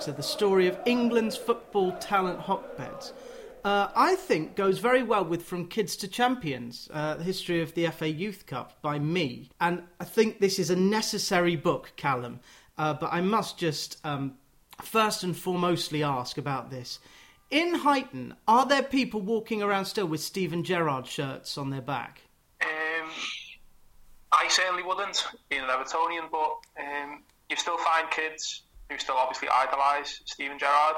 Carter, the story of England's football talent hotbeds, I think goes very well with From Kids to Champions, the history of the FA Youth Cup by me. And I think this is a necessary book, Callum. But I must just first and foremostly ask about this. In Heighton, are there people walking around still with Steven Gerrard shirts on their back? I certainly wouldn't, being an Evertonian, but you still find kids who still obviously idolise Steven Gerrard.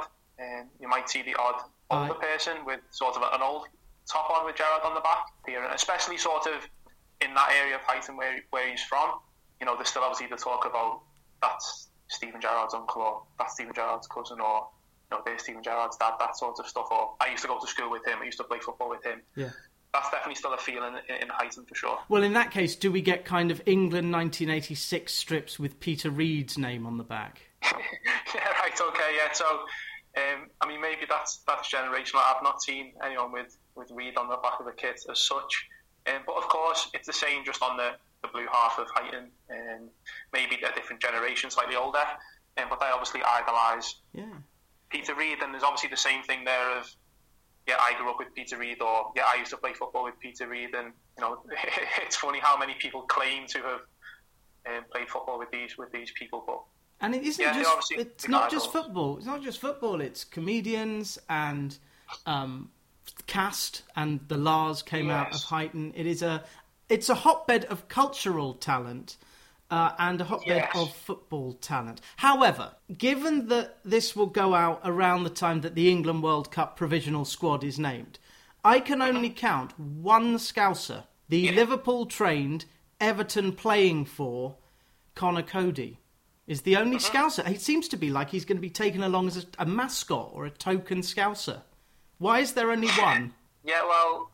You might see the odd older person with sort of an old top on with Gerrard on the back, especially sort of in that area of Heighton where he's from. You know, there's still obviously the talk of, oh, that's Steven Gerrard's uncle, or that's Steven Gerrard's cousin, or you know, there's Steven Gerrard's dad, that sort of stuff. Or I used to go to school with him, I used to play football with him. Yeah. That's definitely still a feeling in Heighton for sure. Well, in that case, do we get kind of England 1986 strips with Peter Reid's name on the back? Yeah, right, okay. So, I mean, maybe that's generational. I've not seen anyone with Reid on the back of the kit as such. But of course, it's the same just on the blue half of Heighton. Maybe a different generation, slightly older. But they obviously idolise Peter Reid, and there's obviously the same thing there of, yeah, I grew up with Peter Reid, or yeah, I used to play football with Peter Reid, and you know, it's funny how many people claim to have played football with these people. But and it isn't just—it's not just football. It's not just football. It's comedians and cast, and the Lars came out of Heighton. It is a hotbed of cultural talent. And a hotbed of football talent. However, given that this will go out around the time that the England World Cup provisional squad is named, I can only count one Scouser, the Liverpool-trained, Everton playing for, Conor Coady, is the only Scouser. It seems to be like he's going to be taken along as a mascot or a token Scouser. Why is there only one? Yeah, well,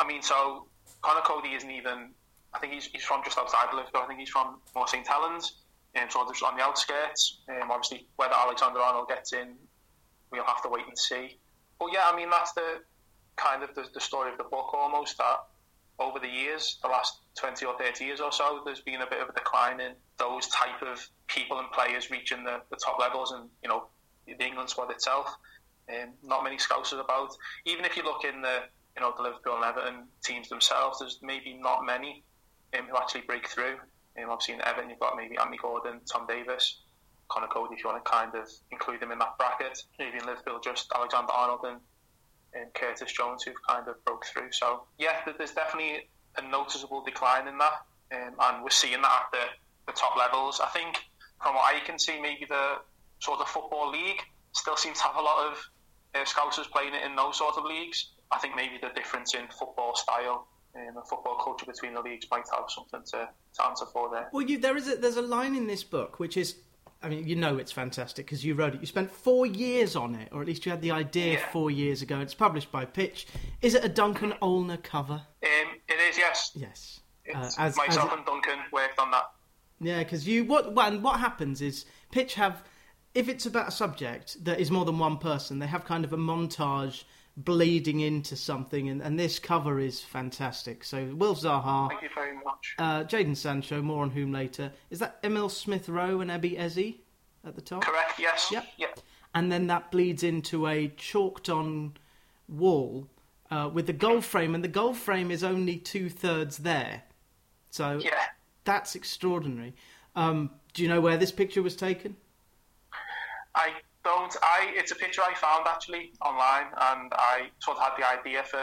I mean, so Conor Coady isn't even... I think he's from just outside Liverpool. I think he's from more St Helens, sort of on the outskirts. Obviously, whether Alexander-Arnold gets in, we'll have to wait and see. But yeah, I mean, that's the kind of the story of the book almost, that over the years, the last 20 or 30 years or so, there's been a bit of a decline in those type of people and players reaching the top levels and, you know, the England squad itself. Not many Scousers about. Even if you look in the Liverpool and Everton teams themselves, there's maybe not many who actually break through. Obviously in Everton you've got maybe Amy Gordon, Tom Davies, Conor Coady if you want to kind of include them in that bracket. Maybe in Liverpool just Alexander-Arnold and Curtis Jones who've kind of broke through. So yeah, there's definitely a noticeable decline in that, and we're seeing that at the top levels. I think from what I can see, maybe the sort of football league still seems to have a lot of Scousers playing it in those sort of leagues. I think maybe the difference in football style and football culture between the leagues might have something to answer for there. Well, there's a line in this book which is, I mean, you know it's fantastic because you wrote it. You spent 4 years on it, or at least you had the idea 4 years ago. It's published by Pitch. Is it a Duncan Olner cover? It is, yes. Yes. Myself and Duncan worked on that. Yeah, because what happens is Pitch have, if it's about a subject that is more than one person, they have kind of a montage bleeding into something, and this cover is fantastic. So Wilf Zaha, thank you very much. Jadon Sancho, more on whom later. Is that Emil Smith-Rowe and Ebi Eze at the top? Correct, yes. Yep. And then that bleeds into a chalked on wall with the goal frame, and the goal frame is only 2/3 there, so that's extraordinary. Do you know where this picture was taken? It's a picture I found actually online, and I sort of had the idea for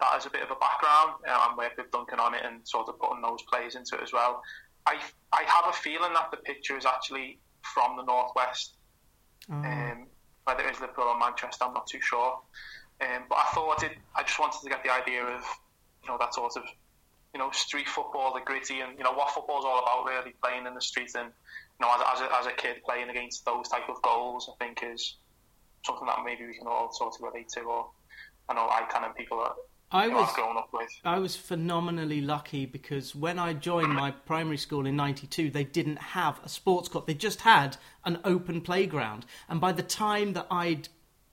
that as a bit of a background, and worked with Duncan on it and sort of putting those players into it as well. I have a feeling that the picture is actually from the northwest, whether it is Liverpool or Manchester, I'm not too sure. But I thought I just wanted to get the idea of, you know, that sort of, you know, street football, the gritty, and you know what football's all about really, playing in the street. And you know, as a kid, playing against those type of goals, I think is something that maybe we can all sort of relate to, or I know I can, and people that I've grown up with. I was phenomenally lucky because when I joined my primary school in 92, they didn't have a sports club. They just had an open playground. And by the time that I'd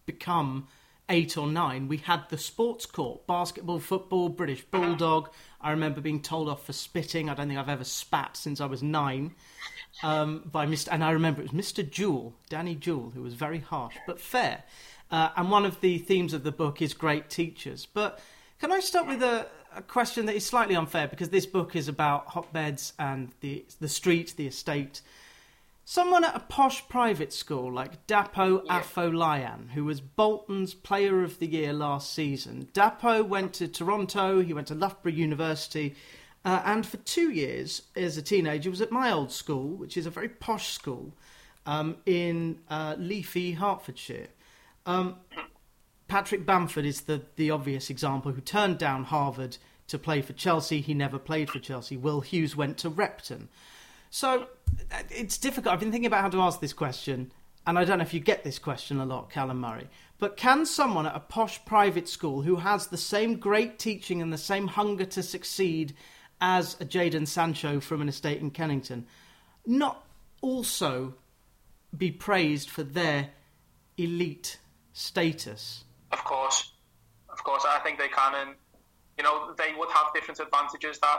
become 8 or 9, we had the sports court, basketball, football, British Bulldog. I remember being told off for spitting. I don't think I've ever spat since I was 9. By Mr. And I remember it was Mr. Jewell, Danny Jewell, who was very harsh but fair. And one of the themes of the book is great teachers. But can I start with a question that is slightly unfair, because this book is about hotbeds and the street, the estate. Someone at a posh private school like Dapo Afolayan, who was Bolton's Player of the Year last season. Dapo went to Toronto, he went to Loughborough University, and for 2 years as a teenager was at my old school, which is a very posh school in leafy Hertfordshire. Patrick Bamford is the obvious example, who turned down Harvard to play for Chelsea. He never played for Chelsea. Will Hughes went to Repton. So it's difficult. I've been thinking about how to ask this question, and I don't know if you get this question a lot, Callum Murray, but can someone at a posh private school who has the same great teaching and the same hunger to succeed as a Jadon Sancho from an estate in Kennington not also be praised for their elite status? Of course, I think they can, and they would have different advantages that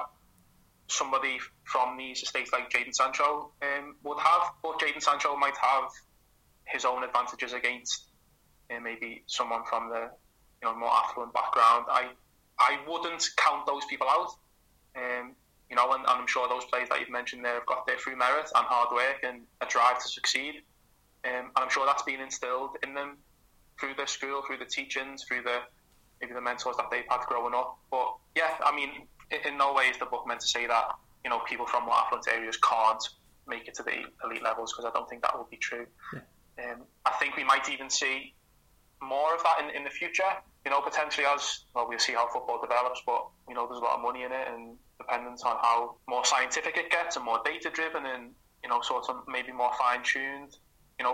somebody from these estates like Jadon Sancho would have, but Jadon Sancho might have his own advantages against maybe someone from the more affluent background. I wouldn't count those people out, and I'm sure those players that you've mentioned there have got their free merit and hard work and a drive to succeed, and I'm sure that's been instilled in them through the school, through the teachings, through maybe the mentors that they've had growing up. But yeah, I mean, in no way is the book meant to say that people from more affluent areas can't make it to the elite levels, because I don't think that would be true. Yeah. I think we might even see more of that in the future. Potentially, as well, we'll see how football develops. But there's a lot of money in it, and dependent on how more scientific it gets and more data driven, and sort of maybe more fine tuned.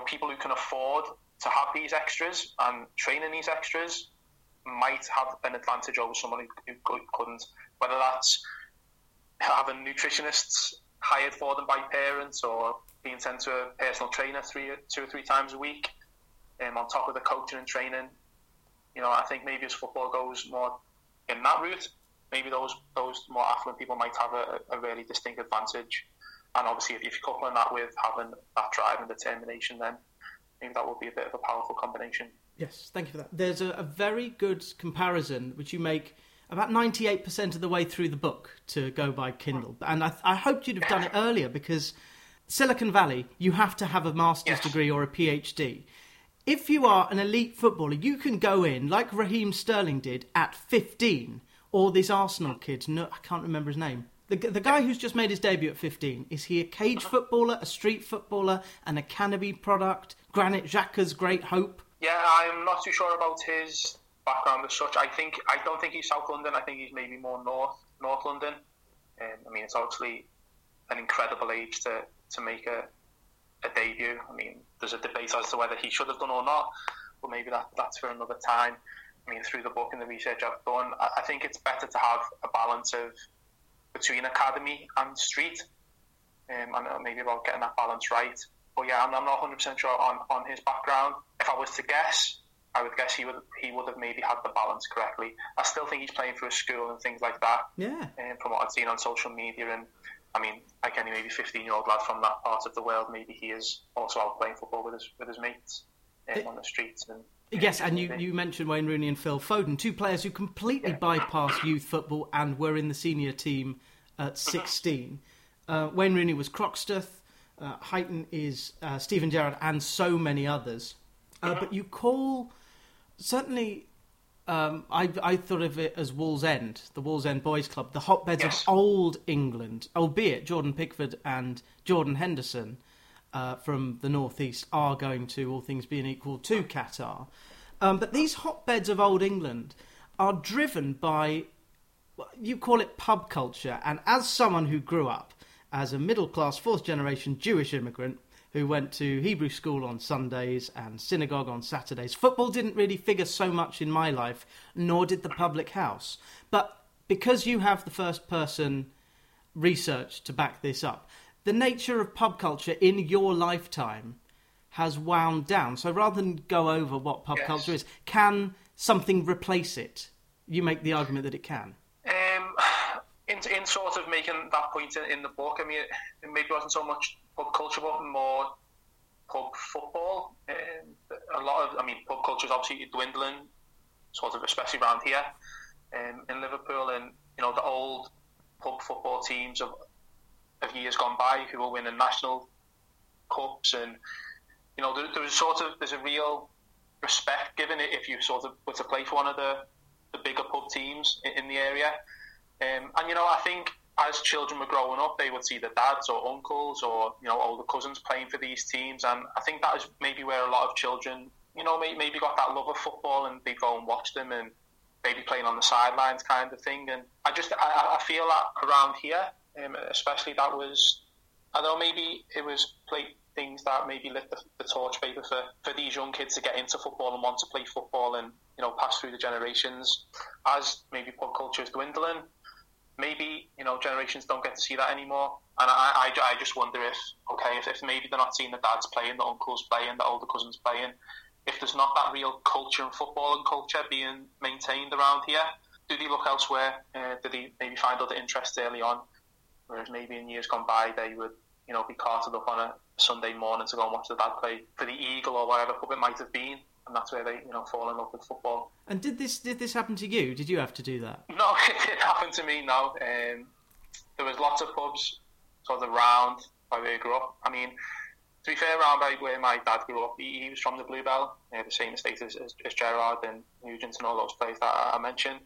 People who can afford to have these extras and train in these extras might have an advantage over someone who couldn't. Whether that's having nutritionists hired for them by parents, or being sent to a personal trainer two or three times a week, on top of the coaching and training. I think maybe as football goes more in that route, maybe those more affluent people might have a really distinct advantage. And obviously, if you're coupling that with having that drive and determination, then maybe that would be a bit of a powerful combination. Yes, thank you for that. There's a very good comparison which you make about 98% of the way through the book, to go by Kindle. And I hoped you'd have done it earlier, because Silicon Valley, you have to have a master's degree or a PhD. If you are an elite footballer, you can go in, like Raheem Sterling did, at 15, or this Arsenal kid, I can't remember his name. The guy who's just made his debut at 15, is he a cage footballer, a street footballer, and a Canaby product? Granit Xhaka's great hope? Yeah, I'm not too sure about his background as such. I don't think he's South London. I think he's maybe more North London. It's obviously an incredible age to make a debut. There's a debate as to whether he should have done or not, but maybe that's for another time. Through the book and the research I've done, I think it's better to have a balance of between academy and street, and maybe about getting that balance right. But yeah, I'm not 100% sure on his background. If I was to guess, I would guess he would have maybe had the balance correctly. I still think he's playing for a school and things like that. Yeah. From what I've seen on social media, and like any maybe 15-year-old lad from that part of the world, maybe he is also out playing football with his mates on the streets. And yes, and you mentioned Wayne Rooney and Phil Foden, two players who completely bypassed youth football and were in the senior team at 16. Wayne Rooney was Croxteth, Heighton is Steven Gerrard, and so many others. But you call... Certainly, I thought of it as Wall's End, the Wall's End Boys Club, the hotbeds of old England, albeit Jordan Pickford and Jordan Henderson from the northeast are going to, all things being equal, to Qatar. But these hotbeds of old England are driven by, you call it pub culture, and as someone who grew up as a middle-class, fourth-generation Jewish immigrant, who went to Hebrew school on Sundays and synagogue on Saturdays. Football didn't really figure so much in my life, nor did the public house. But because you have the first-person research to back this up, the nature of pub culture in your lifetime has wound down. So rather than go over what pub culture is, can something replace it? You make the argument that it can. In sort of making that point in the book, I mean, it maybe wasn't so much pub culture, but more pub football. Pub culture is obviously dwindling, sort of, especially around here in Liverpool. And, you know, the old pub football teams of years gone by who were winning national cups, and, you know, there's a real respect given it if you sort of were to play for one of the bigger pub teams in the area. And, you know, I think as children were growing up, they would see their dads or uncles or, you know, older cousins playing for these teams. And I think that is maybe where a lot of children, you know, maybe got that love of football, and they go and watch them and maybe playing on the sidelines kind of thing. And I feel that around here, especially that was, I don't know, maybe it was things that maybe lit the torch paper for these young kids to get into football and want to play football and, you know, pass through the generations. As maybe pop culture is dwindling, maybe, you know, generations don't get to see that anymore. And I just wonder if maybe they're not seeing the dads playing, the uncles playing, the older cousins playing, if there's not that real culture and football and culture being maintained around here, do they look elsewhere? Do they maybe find other interests early on? Whereas maybe in years gone by, they would, you know, be carted up on a Sunday morning to go and watch the dad play for the Eagle or whatever club it might have been. And that's where they, you know, fall in love with football. And did this happen to you? Did you have to do that? No, it didn't happen to me, no. There was lots of pubs sort of round by where I grew up. I mean, to be fair, around by where my dad grew up, he was from the Bluebell, the same estate as Gerrard and Nugent and all those places that I mentioned.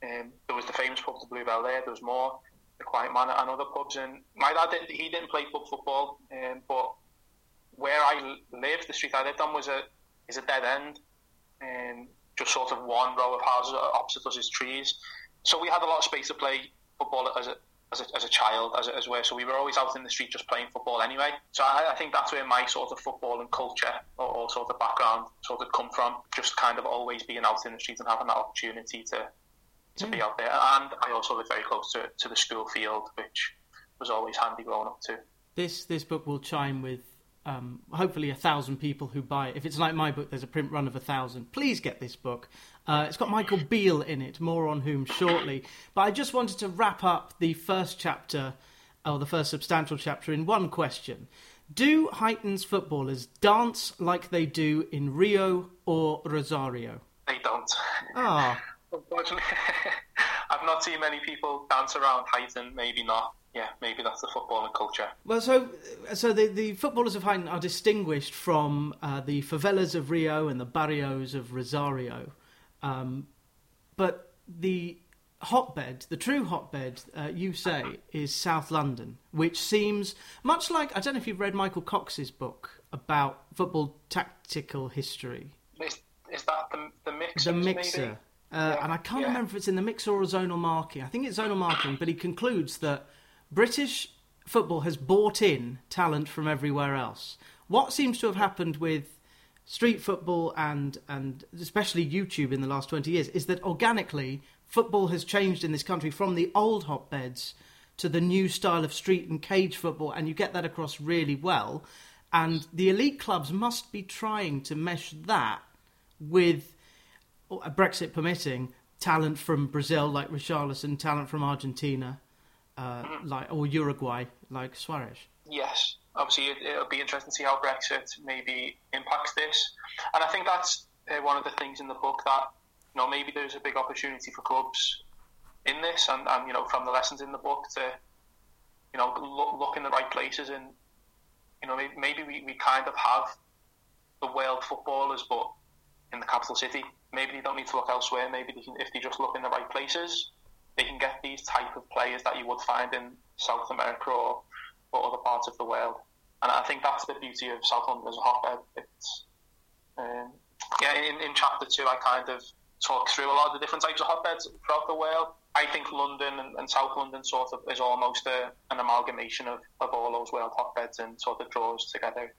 There was the famous pub, the Bluebell there. There was more, the Quiet Man and other pubs. And my dad, he didn't play pub football, but where I lived, the street I lived on is a dead end, just sort of one row of houses opposite us is trees. So we had a lot of space to play football as a child, as well. So we were always out in the street just playing football anyway. So I think that's where my sort of football and culture or sort of background sort of come from, just kind of always being out in the street and having that opportunity to be out there. And I also live very close to the school field, which was always handy growing up too. This book will chime with hopefully 1,000 people who buy it. If it's like my book, there's a print run of 1,000. Please get this book. It's got Michael Beale in it, more on whom shortly. But I just wanted to wrap up the first chapter, or the first substantial chapter, in one question. Do Heighton's footballers dance like they do in Rio or Rosario? They don't. Ah. Unfortunately, I've not seen many people dance around Heighton, maybe not. Yeah, maybe that's the football and culture. Well, so the footballers of Heighton are distinguished from the favelas of Rio and the barrios of Rosario. But the hotbed, the true hotbed, you say, is South London, which seems much like... I don't know if you've read Michael Cox's book about football tactical history. Is that the Mixer? The Mixer. Maybe? And I can't remember if it's in the Mixer or Zonal Marking. I think it's Zonal Marking, but he concludes that British football has bought in talent from everywhere else. What seems to have happened with street football and especially YouTube in the last 20 years is that organically football has changed in this country from the old hotbeds to the new style of street and cage football, and you get that across really well. And the elite clubs must be trying to mesh that with, Brexit permitting, talent from Brazil like Richarlison, talent from Argentina... or Uruguay, like Suarez. Yes, obviously it'll be interesting to see how Brexit maybe impacts this, and I think that's one of the things in the book that, you know, maybe there's a big opportunity for clubs in this, and you know, from the lessons in the book to, you know, look in the right places, and you know, maybe we kind of have the world footballers, but in the capital city, maybe they don't need to look elsewhere. Maybe they can, if they just look in the right places, they can get these type of players that you would find in South America or other parts of the world. And I think that's the beauty of South London as a hotbed. It's, in Chapter 2, I kind of talk through a lot of the different types of hotbeds throughout the world. I think London and South London sort of is almost an amalgamation of all those world hotbeds, and sort of draws together,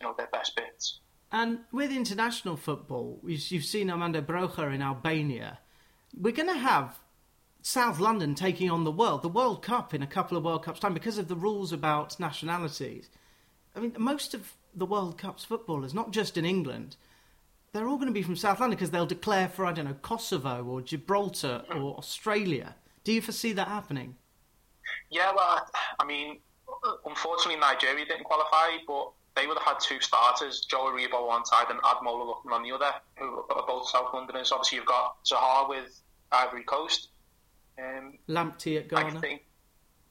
you know, their best bits. And with international football, you've seen Armando Broja in Albania. We're going to have South London taking on the World Cup in a couple of World Cups' time, because of the rules about nationalities. I mean, most of the World Cup's footballers, not just in England, they're all going to be from South London because they'll declare for, I don't know, Kosovo or Gibraltar or Australia. Do you foresee that happening? Yeah, well, I mean, unfortunately Nigeria didn't qualify, but they would have had two starters, Joe Aribo on one side and Admola Lookman on the other, who are both South Londoners. Obviously, you've got Zaha with Ivory Coast. Lamptey at Ghana. I think,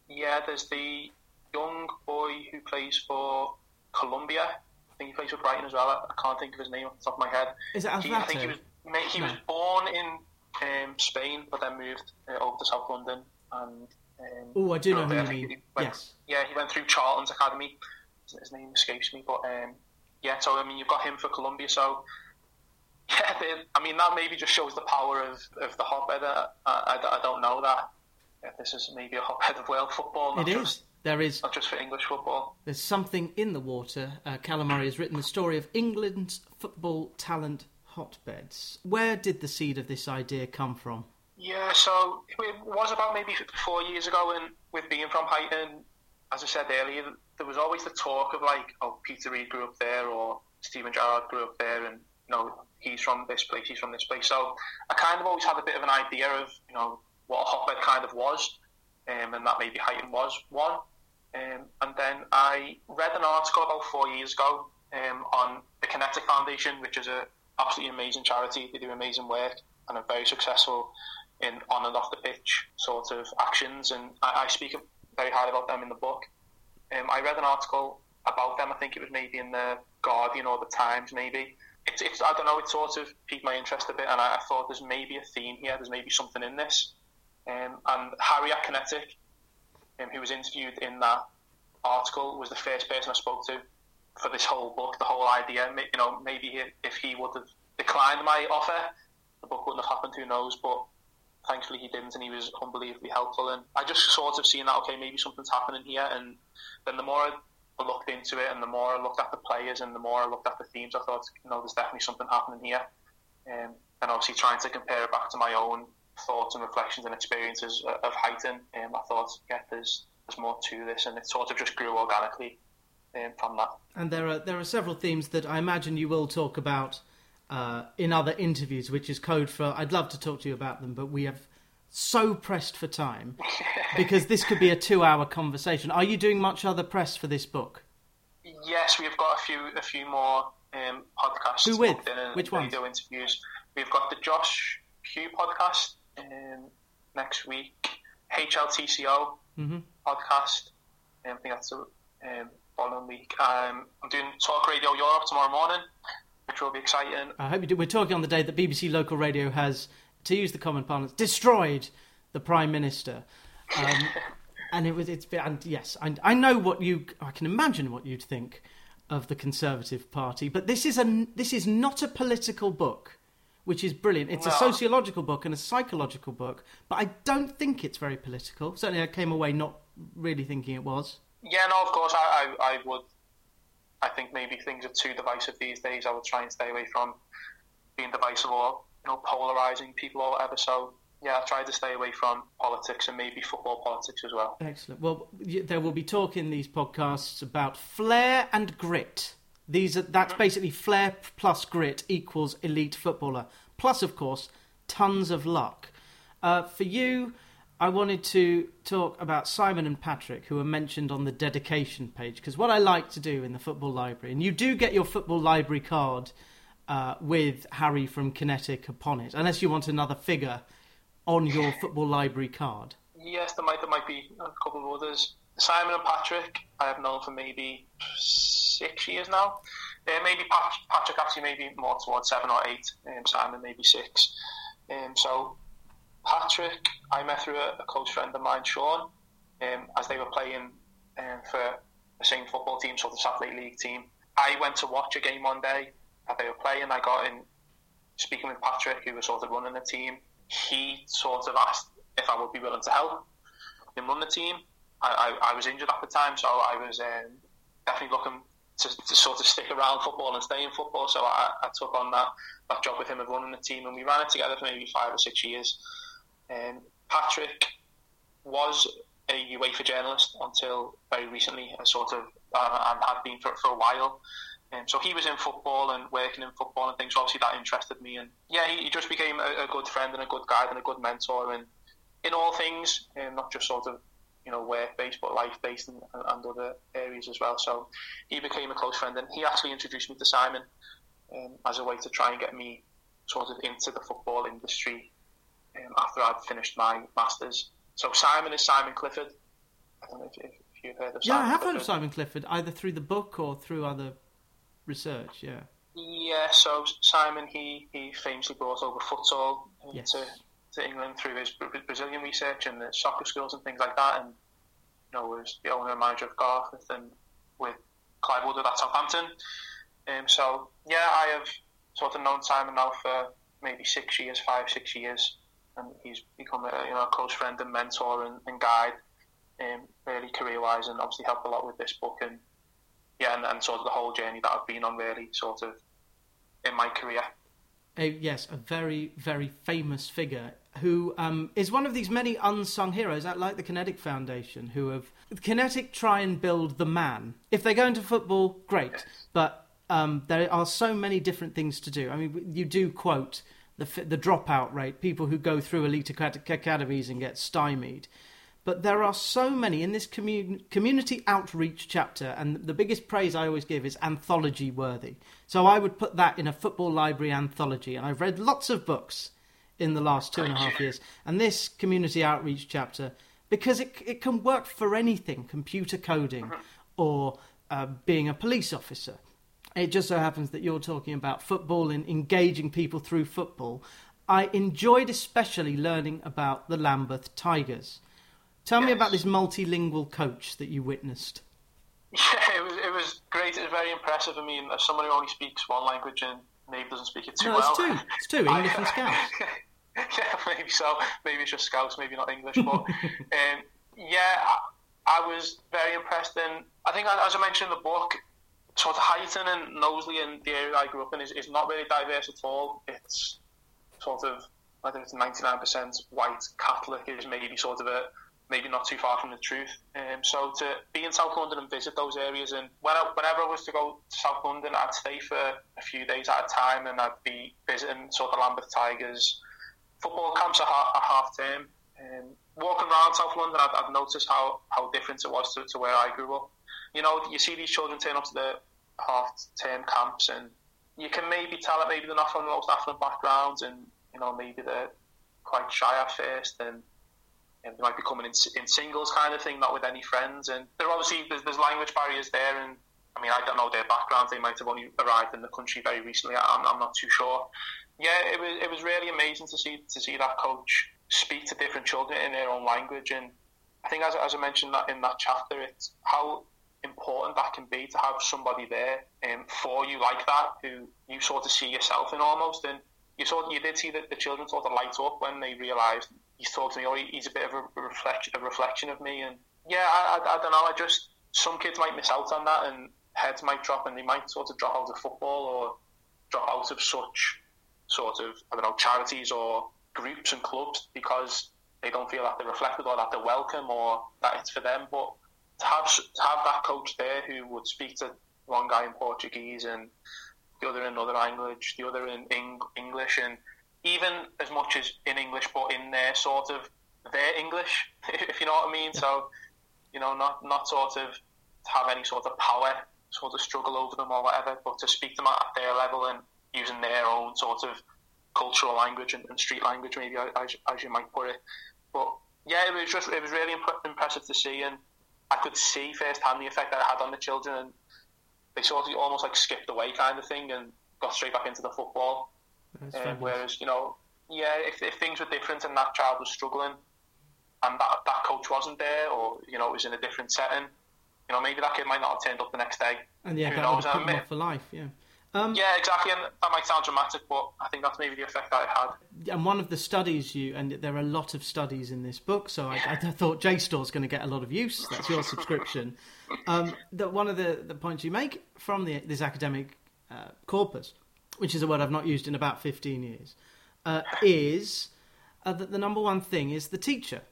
yeah, there's the young boy who plays for Colombia. I think he plays for Brighton as well. I can't think of his name off the top of my head. Is it Alvarez? I think he was born in Spain, but then moved over to South London. And I do know who you mean. Yes. Yeah, he went through Charlton's Academy. His name escapes me, but so I mean, you've got him for Colombia, so yeah, I mean, that maybe just shows the power of the hotbed. I don't know that this is maybe a hotbed of world football. Not just for English football. There's something in the water. Callum Murray has written the story of England's football talent hotbeds. Where did the seed of this idea come from? Yeah, so it was about maybe 4 years ago, and with being from Heighton, as I said earlier, there was always the talk of like, oh, Peter Reid grew up there, or Steven Gerrard grew up there, and you know, he's from this place. So I kind of always had a bit of an idea of, you know, what a hotbed kind of was, and that maybe Heighton was one. And then I read an article about 4 years ago on the Kinetic Foundation, which is an absolutely amazing charity. They do amazing work and are very successful in on and off the pitch sort of actions. And I speak very highly about them in the book. I read an article about them. I think it was maybe in the Guardian or the Times, maybe. It's I don't know, it sort of piqued my interest a bit, and I thought there's maybe a theme here, there's maybe something in this. And Harry at Kinetic, who was interviewed in that article, was the first person I spoke to for this whole book, the whole idea. You know, maybe if he would have declined my offer, the book wouldn't have happened, who knows, but thankfully he didn't, and he was unbelievably helpful. And I just sort of seen that, okay, maybe something's happening here. And then the more I looked into it, and the more I looked at the players, and the more I looked at the themes, I thought, you know, there's definitely something happening here. And obviously trying to compare it back to my own thoughts and reflections and experiences of Heighton, I thought, yeah, there's more to this, and it sort of just grew organically from that. And there are several themes that I imagine you will talk about in other interviews, which is code for, I'd love to talk to you about them, but we have so pressed for time, because this could be a 2-hour conversation. Are you doing much other press for this book? Yes, we've got a few more podcasts. Who with? Which ones? Video interviews. We've got the Josh Q podcast next week, HLTCO podcast, I think that's the following week. I'm doing Talk Radio Europe tomorrow morning, which will be exciting. I hope you do. We're talking on the day that BBC Local Radio has, to use the common parlance, destroyed the Prime Minister. And I know I can imagine what you'd think of the Conservative Party, but this is not a political book, which is brilliant. It's a sociological book and a psychological book, but I don't think it's very political. Certainly I came away not really thinking it was. Yeah, no, of course, I would. I think maybe things are too divisive these days. I would try and stay away from being divisive or, you know, polarising people or whatever. So, yeah, I've tried to stay away from politics and maybe football politics as well. Excellent. Well, there will be talk in these podcasts about flair and grit. That's basically flair plus grit equals elite footballer. Plus, of course, tons of luck. For you, I wanted to talk about Simon and Patrick, who are mentioned on the dedication page, because what I like to do in the football library, and you do get your football library card with Harry from Kinetic upon it, unless you want another figure on your football library card. Yes, there might be a couple of others. Simon and Patrick, I have known for maybe 6 years now. Maybe Patrick actually maybe more towards 7 or 8, Simon maybe 6. So Patrick, I met through a close friend of mine, Sean, as they were playing for the same football team, so the Saturday League team. I went to watch a game one day that they were playing. I got in speaking with Patrick, who was sort of running the team. He sort of asked if I would be willing to help him run the team. I was injured at the time, so I was definitely looking to sort of stick around football and stay in football, so I took on that job with him of running the team, and we ran it together for maybe 5 or 6 years. Patrick was a UEFA journalist until very recently, and had been for a while. So he was in football and working in football and things, so obviously that interested me. And yeah, he just became a good friend and a good guide and a good mentor and in all things, not just sort of, you know, work-based, but life-based and other areas as well. So he became a close friend and he actually introduced me to Simon as a way to try and get me sort of into the football industry after I'd finished my Masters. So Simon is Simon Clifford. I don't know if you've heard of Simon. Yeah, I have heard of Simon Clifford, either through the book or through other research, yeah. Yeah, so Simon, he famously brought over futsal to England through his Brazilian research and the soccer schools and things like that, and you know, was the owner and manager of Garforth and with Clive Woodward at Southampton. So yeah, I have sort of known Simon now for maybe 5-6 years, and he's become a close friend and mentor and guide, really career-wise, and obviously helped a lot with this book and yeah, and sort of the whole journey that I've been on really sort of in my career. Yes, a very, very famous figure who is one of these many unsung heroes, like the Kinetic Foundation, who have... Kinetic try and build the man. If they go into football, great, yes. But there are so many different things to do. I mean, you do quote the dropout rate, people who go through elite academies and get stymied. But there are so many in this community outreach chapter, and the biggest praise I always give is anthology worthy. So I would put that in a football library anthology, and I've read lots of books in the last 2.5 years. And this community outreach chapter, because it can work for anything, computer coding or being a police officer. It just so happens that you're talking about football and engaging people through football. I enjoyed especially learning about the Lambeth Tigers. Tell me about this multilingual coach that you witnessed. Yeah, it was great. It was very impressive. I mean, as someone who only speaks one language and maybe doesn't speak it too well. It's two, English and Scouse. Yeah, maybe so. Maybe it's just Scouse, maybe not English. But I was very impressed. And I think, as I mentioned in the book, sort of Heighton and Knowsley and the area I grew up in is not really diverse at all. It's sort of, I think it's 99% white Catholic is maybe sort of maybe not too far from the truth. So to be in South London and visit those areas, and whenever I was to go to South London, I'd stay for a few days at a time, and I'd be visiting sort of Lambeth Tigers football camps at half term. Walking around South London, I've noticed how different it was to where I grew up. You know, you see these children turn up to the half term camps, and you can maybe tell that maybe they're not from the most affluent backgrounds, and you know, maybe they're quite shy at first, and they might be coming in singles kind of thing, not with any friends. And there obviously there's language barriers there, and I mean, I don't know their backgrounds. They might have only arrived in the country very recently. I'm not too sure. Yeah, it was really amazing to see that coach speak to different children in their own language. And I think as I mentioned that in that chapter, it's how important that can be to have somebody there for you like that, who you sort of see yourself in almost. And you did see that the children sort of light up when they realised. He's talking to me, or he's a bit of a reflection of me. And yeah, I don't know, some kids might miss out on that, and heads might drop, and they might sort of drop out of football or drop out of such sort of, I don't know, charities or groups and clubs because they don't feel that they're reflected or that they're welcome or that it's for them. But to have that coach there who would speak to one guy in Portuguese and the other in another language, the other in English, and even as much as in English, but in their sort of their English, if you know what I mean. So, you know, not sort of have any sort of power, sort of struggle over them or whatever, but to speak to them at their level and using their own sort of cultural language and street language, maybe as you might put it. But yeah, it was really impressive to see, and I could see firsthand the effect that it had on the children, and they sort of almost like skipped away kind of thing and got straight back into the football. Whereas, you know, yeah, if things were different and that child was struggling and that coach wasn't there, or, you know, it was in a different setting, you know, maybe that kid might not have turned up the next day. And yeah, that would have put them off for life, yeah. Yeah, exactly, and that might sound dramatic, but I think that's maybe the effect that it had. And one of the studies and there are a lot of studies in this book, so I thought JSTOR's going to get a lot of use. That's your subscription. That one of the points you make from this academic corpus, which is a word I've not used in about 15 years, is that the number one thing is the teacher.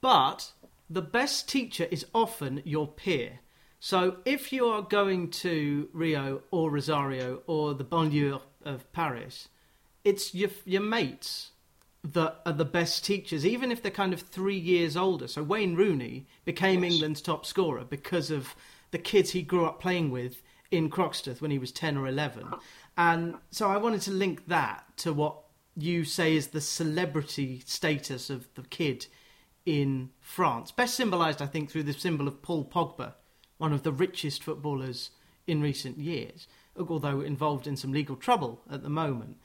But the best teacher is often your peer. So if you are going to Rio or Rosario or the banlieue of Paris, it's your mates that are the best teachers, even if they're kind of 3 years older. So Wayne Rooney became England's top scorer because of the kids he grew up playing with in Croxteth when he was 10 or 11. And so I wanted to link that to what you say is the celebrity status of the kid in France. Best symbolised, I think, through the symbol of Paul Pogba, one of the richest footballers in recent years, although involved in some legal trouble at the moment.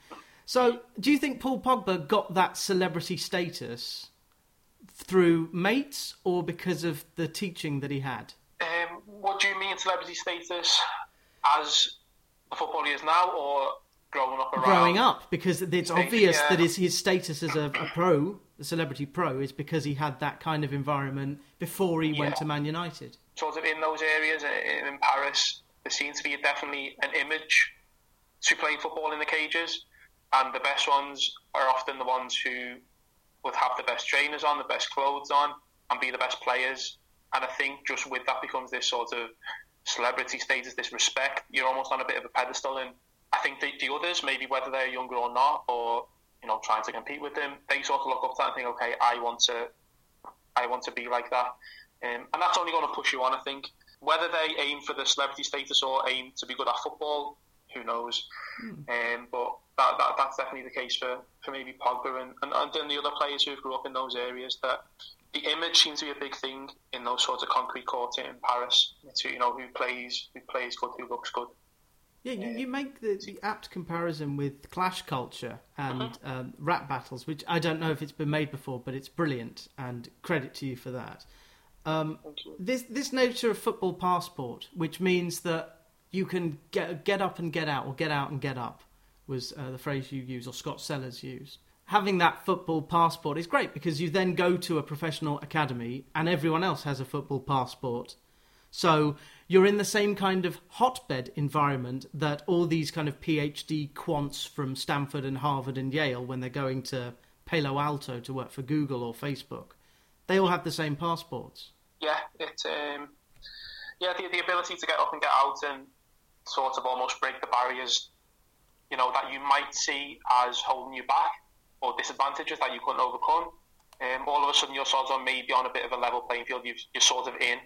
So do you think Paul Pogba got that celebrity status through mates or because of the teaching that he had? What do you mean celebrity status as a footballer is now or growing up around? Growing up, because it's obvious that his status as a celebrity pro, is because he had that kind of environment before he went to Man United. Sort of in those areas, in Paris, there seems to be definitely an image to playing football in the cages, and the best ones are often the ones who would have the best trainers on, the best clothes on, and be the best players. And I think just with that becomes this sort of celebrity status, this respect. You're almost on a bit of a pedestal, and I think the others, maybe whether they're younger or not, or you know, trying to compete with them, they sort of look up to that and think, okay, I want to be like that. And that's only going to push you on, I think. Whether they aim for the celebrity status or aim to be good at football, who knows? But that's definitely the case for maybe Pogba and then the other players who grew up in those areas, that the image seems to be a big thing in those sorts of concrete courts in Paris. It's, you know, who plays good, who looks good. Yeah, you make the apt comparison with clash culture and rap battles, which I don't know if it's been made before, but it's brilliant, and credit to you for that. This nature of football passport, which means that you can get up and get out, or get out and get up, was the phrase you used, or Scott Sellers used. Having that football passport is great because you then go to a professional academy and everyone else has a football passport. So you're in the same kind of hotbed environment that all these kind of PhD quants from Stanford and Harvard and Yale, when they're going to Palo Alto to work for Google or Facebook, they all have the same passports. Yeah, the ability to get up and get out and sort of almost break the barriers, you know, that you might see as holding you back or disadvantages that you couldn't overcome. All of a sudden, you're sort of maybe on a bit of a level playing field. You're sort of in.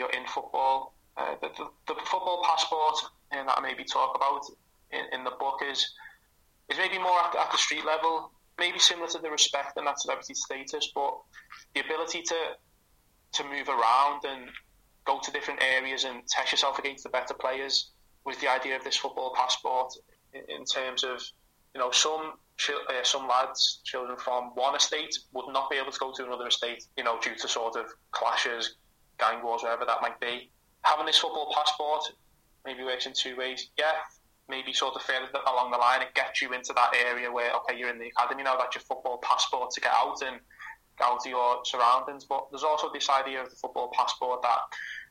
You're in football. The football passport that I maybe talk about in the book is maybe more at the street level, maybe similar to the respect and that celebrity status, but the ability to move around and go to different areas and test yourself against the better players was the idea of this football passport, in terms of, you know, some lads, children from one estate would not be able to go to another estate, you know, due to sort of clashes, gang wars, whatever that might be. Having this football passport maybe works in two ways. Yeah, maybe sort of further along the line, it gets you into that area where, okay, you're in the academy now, that's your football passport to get out and get out of your surroundings. But there's also this idea of the football passport that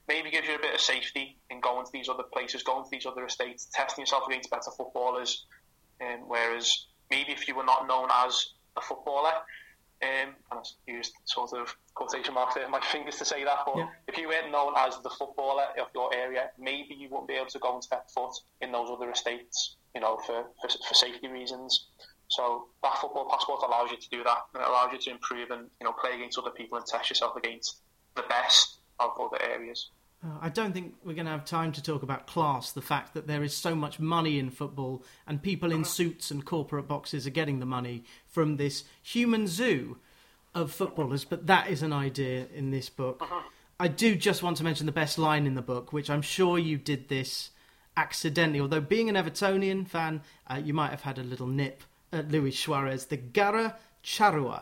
maybe gives you a bit of safety in going to these other places, going to these other estates, testing yourself against better footballers. Whereas maybe if you were not known as a footballer, and I used sort of quotation marks there, my fingers to say that, but if you weren't known as the footballer of your area, maybe you wouldn't be able to go and step foot in those other estates, you know, for safety reasons. So that football passport allows you to do that, and it allows you to improve and, you know, play against other people and test yourself against the best of other areas. I don't think we're going to have time to talk about class, the fact that there is so much money in football and people in suits and corporate boxes are getting the money from this human zoo of footballers, but that is an idea in this book. I do just want to mention the best line in the book, which I'm sure you did this accidentally, although being an Evertonian fan, you might have had a little nip at Luis Suarez, the Gara Charua.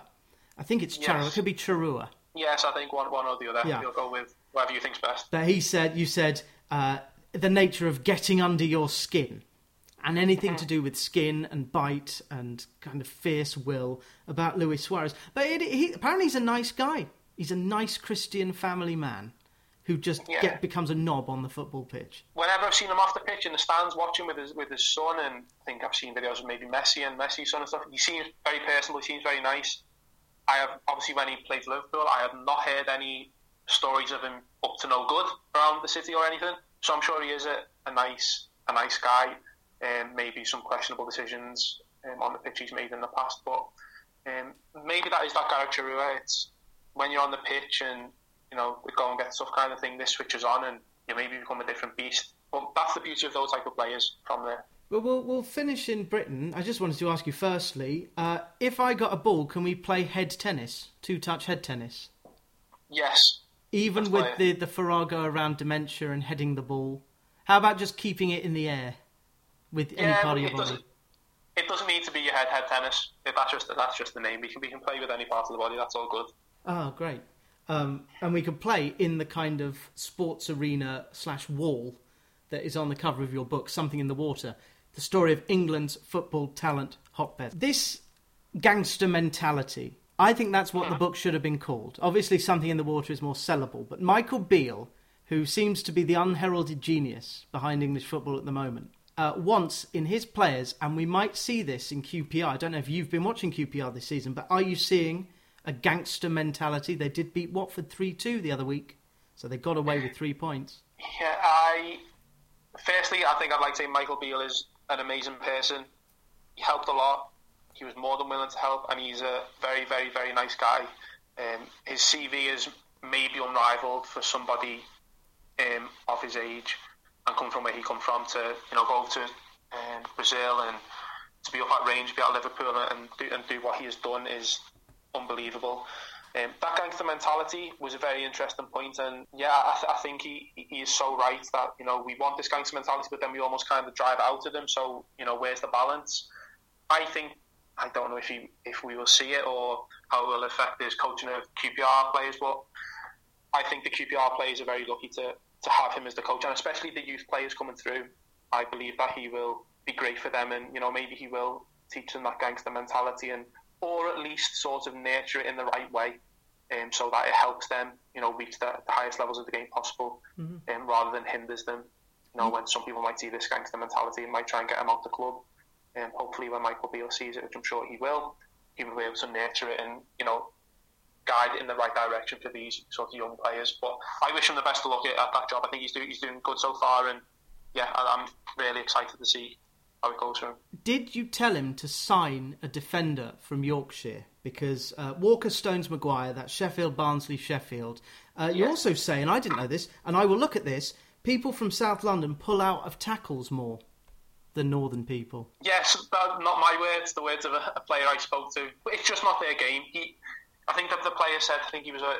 I think it's Charua, it could be Charua. Yes, I think one or the other. Yeah. You'll go with whatever you think's best. But you said the nature of getting under your skin, and anything to do with skin and bite and kind of fierce will about Luis Suarez. But he apparently he's a nice guy. He's a nice Christian family man who just becomes a knob on the football pitch. Whenever I've seen him off the pitch in the stands watching with his son, and I think I've seen videos of maybe Messi and Messi's son and stuff, he seems very personal, he seems very nice. I have, obviously when he played Liverpool, I have not heard any stories of him up to no good around the city or anything. So I'm sure he is a nice guy. Maybe some questionable decisions on the pitch he's made in the past, but maybe that is that character. It's when you're on the pitch and you know we go and get stuff kind of thing. This switches on and you maybe become a different beast. But that's the beauty of those type of players from there. Well, we'll finish in Britain. I just wanted to ask you firstly, if I got a ball, can we play head tennis, two-touch head tennis? Yes. Even with the farrago around dementia and heading the ball? How about just keeping it in the air with any part of your body? It doesn't need to be your head tennis. That's just the name. We can play with any part of the body. That's all good. Oh, great. And we can play in the kind of sports arena / wall that is on the cover of your book, Something in the Water, the story of England's football talent hotbed. This gangster mentality, I think that's what the book should have been called. Obviously, Something in the Water is more sellable, but Michael Beale, who seems to be the unheralded genius behind English football at the moment, wants in his players, and we might see this in QPR. I don't know if you've been watching QPR this season, but are you seeing a gangster mentality? They did beat Watford 3-2 the other week, so they got away with 3 points. Yeah, Firstly, I think I'd like to say Michael Beale is an amazing person. He helped a lot. He was more than willing to help, and he's a very, very, very nice guy. His CV is maybe unrivaled for somebody of his age and come from where he come from to go to Brazil and to be up at Rangers, be at Liverpool, and do what he has done is unbelievable. That gangster mentality was a very interesting point, and I think he is so right that we want this gangster mentality, but then we almost kind of drive it out of them. So where's the balance? I think I don't know if we will see it or how it will affect his coaching of QPR players, but I think the QPR players are very lucky to have him as the coach, and especially the youth players coming through. I believe that he will be great for them, and maybe he will teach them that gangster mentality and. Or at least sort of nurture it in the right way, so that it helps them, reach the highest levels of the game possible, rather than hinders them. When some people might see this gangster mentality and might try and get them out the club, and hopefully when Michael Beale sees it, which I'm sure he will be able to nurture it and guide it in the right direction for these sort of young players. But I wish him the best of luck at that job. I think he's doing good so far, and I'm really excited to see. Did you tell him to sign a defender from Yorkshire? Because Walker, Stones, Maguire, that's Sheffield, Barnsley, Sheffield. You also say, and I didn't know this, and I will look at this, people from South London pull out of tackles more than Northern people. Yes, not my words, the words of a player I spoke to. But it's just not their game. I think that the player said, he was a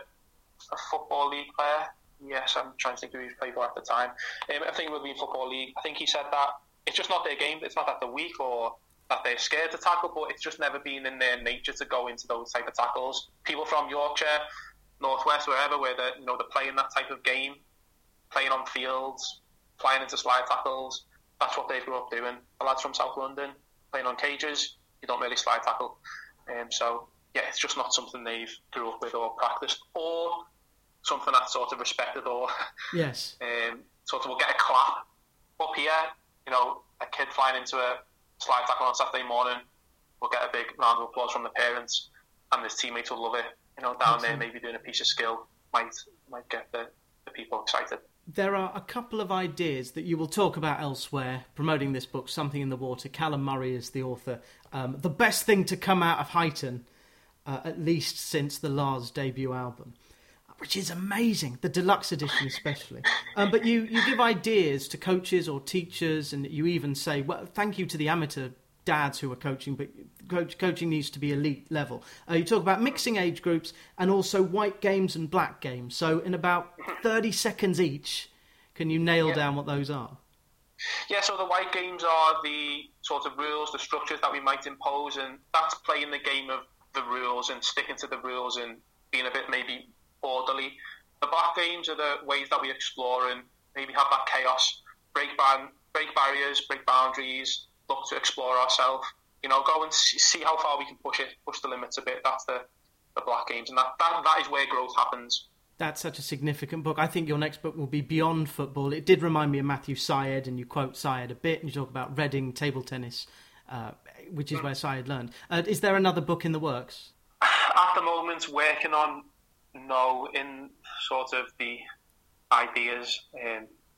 Football League player. Yes, I'm trying to think who he played for at the time. I think it would be in Football League. I think he said that. It's just not their game. It's not that they're weak or that they're scared to tackle, but it's just never been in their nature to go into those type of tackles. People from Yorkshire, Northwest, wherever, where they're playing that type of game, playing on fields, flying into slide tackles. That's what they grew up doing. The lads from South London playing on cages, you don't really slide tackle. So it's just not something they've grew up with or practiced, or something that's sort of respected or yes, sort of will get a clap up here. A kid flying into a slide tackle on Saturday morning will get a big round of applause from the parents, and his teammates will love it. Down Excellent. There, maybe doing a piece of skill might get the people excited. There are a couple of ideas that you will talk about elsewhere promoting this book, Something in the Water. Callum Murray is the author. The best thing to come out of Heighton, at least since the Lars debut album, which is amazing, the deluxe edition especially. But you give ideas to coaches or teachers, and you even say, well, thank you to the amateur dads who are coaching, but coaching needs to be elite level. You talk about mixing age groups and also white games and black games. So in about 30 seconds each, can you nail down what those are? Yeah, so the white games are the sort of rules, the structures that we might impose, and that's playing the game of the rules and sticking to the rules and being a bit maybe orderly. The black games are the ways that we explore and maybe have that chaos, break barriers, break boundaries, look to explore ourselves, go and see how far we can push the limits a bit. That's the black games, and that is where growth happens. That's such a significant book. I think your next book will be beyond football. It did remind me of Matthew Syed, and you quote Syed a bit, and you talk about Reading table tennis, which is where Syed learned. Is there another book in the works? At the moment, working on No, in sort of the ideas,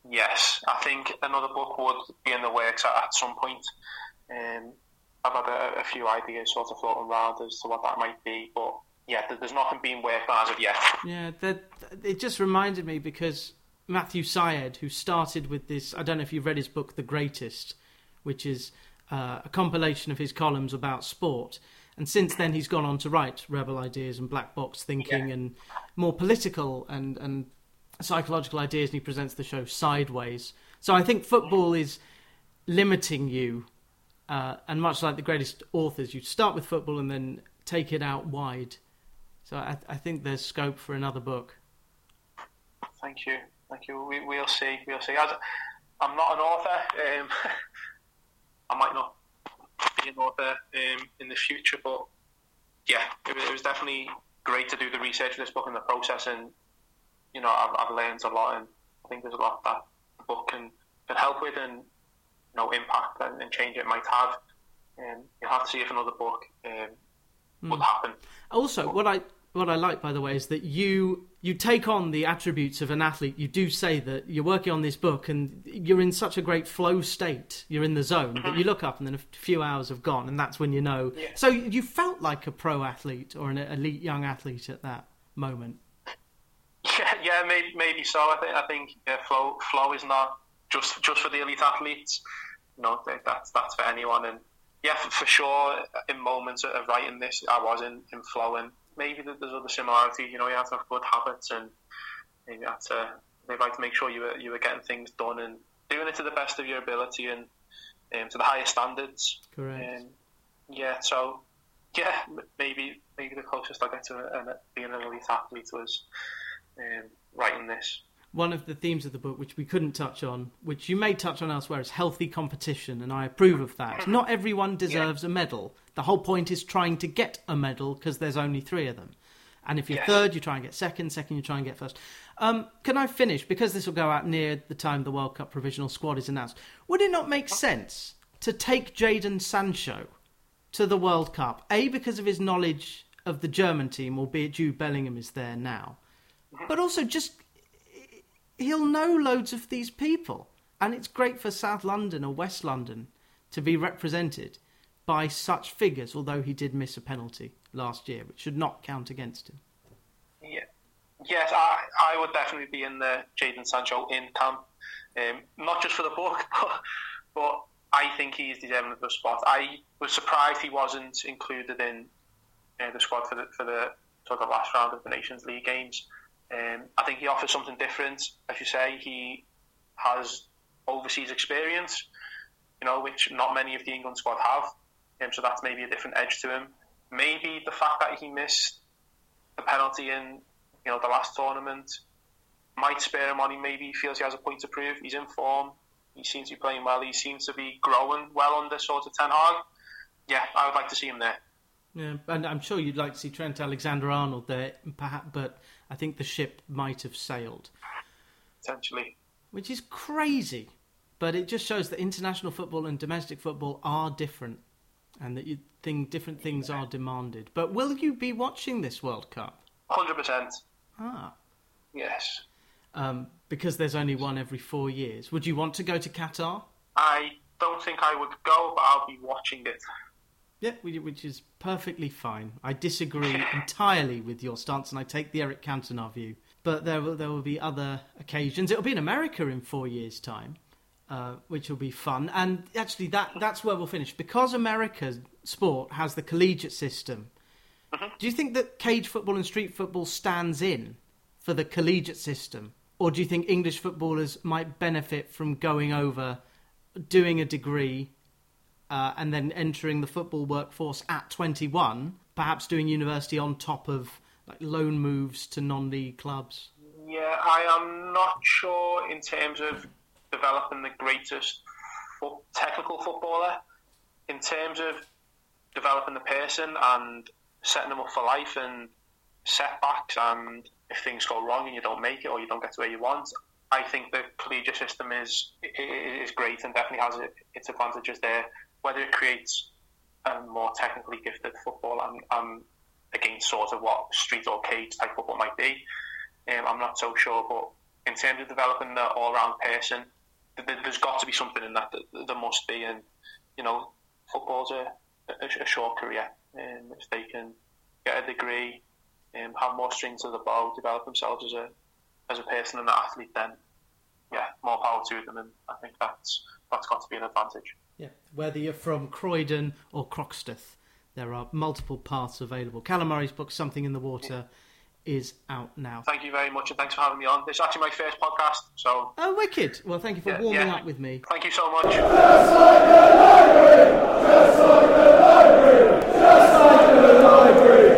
yes. I think another book would be in the works at some point. I've had a few ideas sort of floating around as to what that might be, but yeah, there's nothing being worked on as of yet. Yeah, it just reminded me because Matthew Syed, who started with this, I don't know if you've read his book, The Greatest, which is a compilation of his columns about sport. And since then, he's gone on to write Rebel Ideas and Black Box Thinking and more political and psychological ideas. And he presents the show Sideways. So I think football is limiting you. And much like the greatest authors, you start with football and then take it out wide. So I think there's scope for another book. Thank you. Thank you. We'll see. We'll see. I'm not an author. I might not be an author in the future, but yeah, it was definitely great to do the research for this book and the process, and you know, I've learned a lot, and I think there's a lot that the book can help with, and you know, impact and change it might have. You'll have to see if another book would happen. Also, but what I like, by the way, is that you take on the attributes of an athlete. You do say that you're working on this book and you're in such a great flow state, you're in the zone, that you look up and then a few hours have gone and that's when you know. Yeah. So you felt like a pro athlete or an elite young athlete at that moment. Yeah, maybe so. I think yeah, flow is not just for the elite athletes. No, that's for anyone. And yeah, for sure, in moments of writing this, I was in flow, and maybe there's other similarities. You know, you have to have good habits, and you have to make sure you were getting things done and doing it to the best of your ability and to the highest standards. Correct. Yeah. So yeah, maybe the closest I get to being an elite athlete was writing this. One of the themes of the book, which we couldn't touch on, which you may touch on elsewhere, is healthy competition, and I approve of that. Not everyone deserves a medal. The whole point is trying to get a medal because there's only three of them. And if you're third, you try and get second, you try and get first. Can I finish? Because this will go out near the time the World Cup provisional squad is announced. Would it not make sense to take Jadon Sancho to the World Cup? A, because of his knowledge of the German team, albeit Jude Bellingham is there now. But also just... he'll know loads of these people, and it's great for South London or West London to be represented by such figures, although he did miss a penalty last year, which should not count against him. Yeah. Yes, I would definitely be in the Jadon Sancho in camp, not just for the book, but I think he is deserving of a spot. I was surprised he wasn't included in the squad for the sort of last round of the Nations League games. I think he offers something different. As you say, he has overseas experience, you know, which not many of the England squad have. So that's maybe a different edge to him. Maybe the fact that he missed the penalty in, you know, the last tournament might spare him on. He maybe feels he has a point to prove. He's in form. He seems to be playing well. He seems to be growing well under sort of Ten Hag. Yeah, I would like to see him there. Yeah, and I'm sure you'd like to see Trent Alexander-Arnold there, perhaps, but I think the ship might have sailed. Potentially. Which is crazy, but it just shows that international football and domestic football are different and that different things are demanded. But will you be watching this World Cup? 100%. Ah. Yes. Because there's only one every 4 years. Would you want to go to Qatar? I don't think I would go, but I'll be watching it. Yeah, which is perfectly fine. I disagree entirely with your stance, and I take the Eric Cantona view. But there will be other occasions. It'll be in America in 4 years' time, which will be fun. And actually, that's where we'll finish. Because America's sport has the collegiate system, do you think that cage football and street football stands in for the collegiate system? Or do you think English footballers might benefit from going over, doing a degree... and then entering the football workforce at 21, perhaps doing university on top of like loan moves to non-league clubs? Yeah, I am not sure in terms of developing the greatest technical footballer. In terms of developing the person and setting them up for life and setbacks, and if things go wrong and you don't make it or you don't get to where you want, I think the collegiate system is great and definitely has its advantages there. Whether it creates a more technically gifted football, I'm against sort of what street or cage type football might be. I'm not so sure, but in terms of developing the all-round person, there's got to be something in that. There must be, and you know, football's a short career. If they can get a degree, have more strings to the bow, develop themselves as a person and an athlete, then yeah, more power to them, and I think that's got to be an advantage. Yeah, whether you're from Croydon or Croxteth, there are multiple paths available. Callum Murray's book, Something in the Water, is out now. Thank you very much, and thanks for having me on. This is actually my first podcast, so... Oh, wicked! Well, thank you for warming up with me. Thank you so much. Just like the library! Just like the library! Just like the library!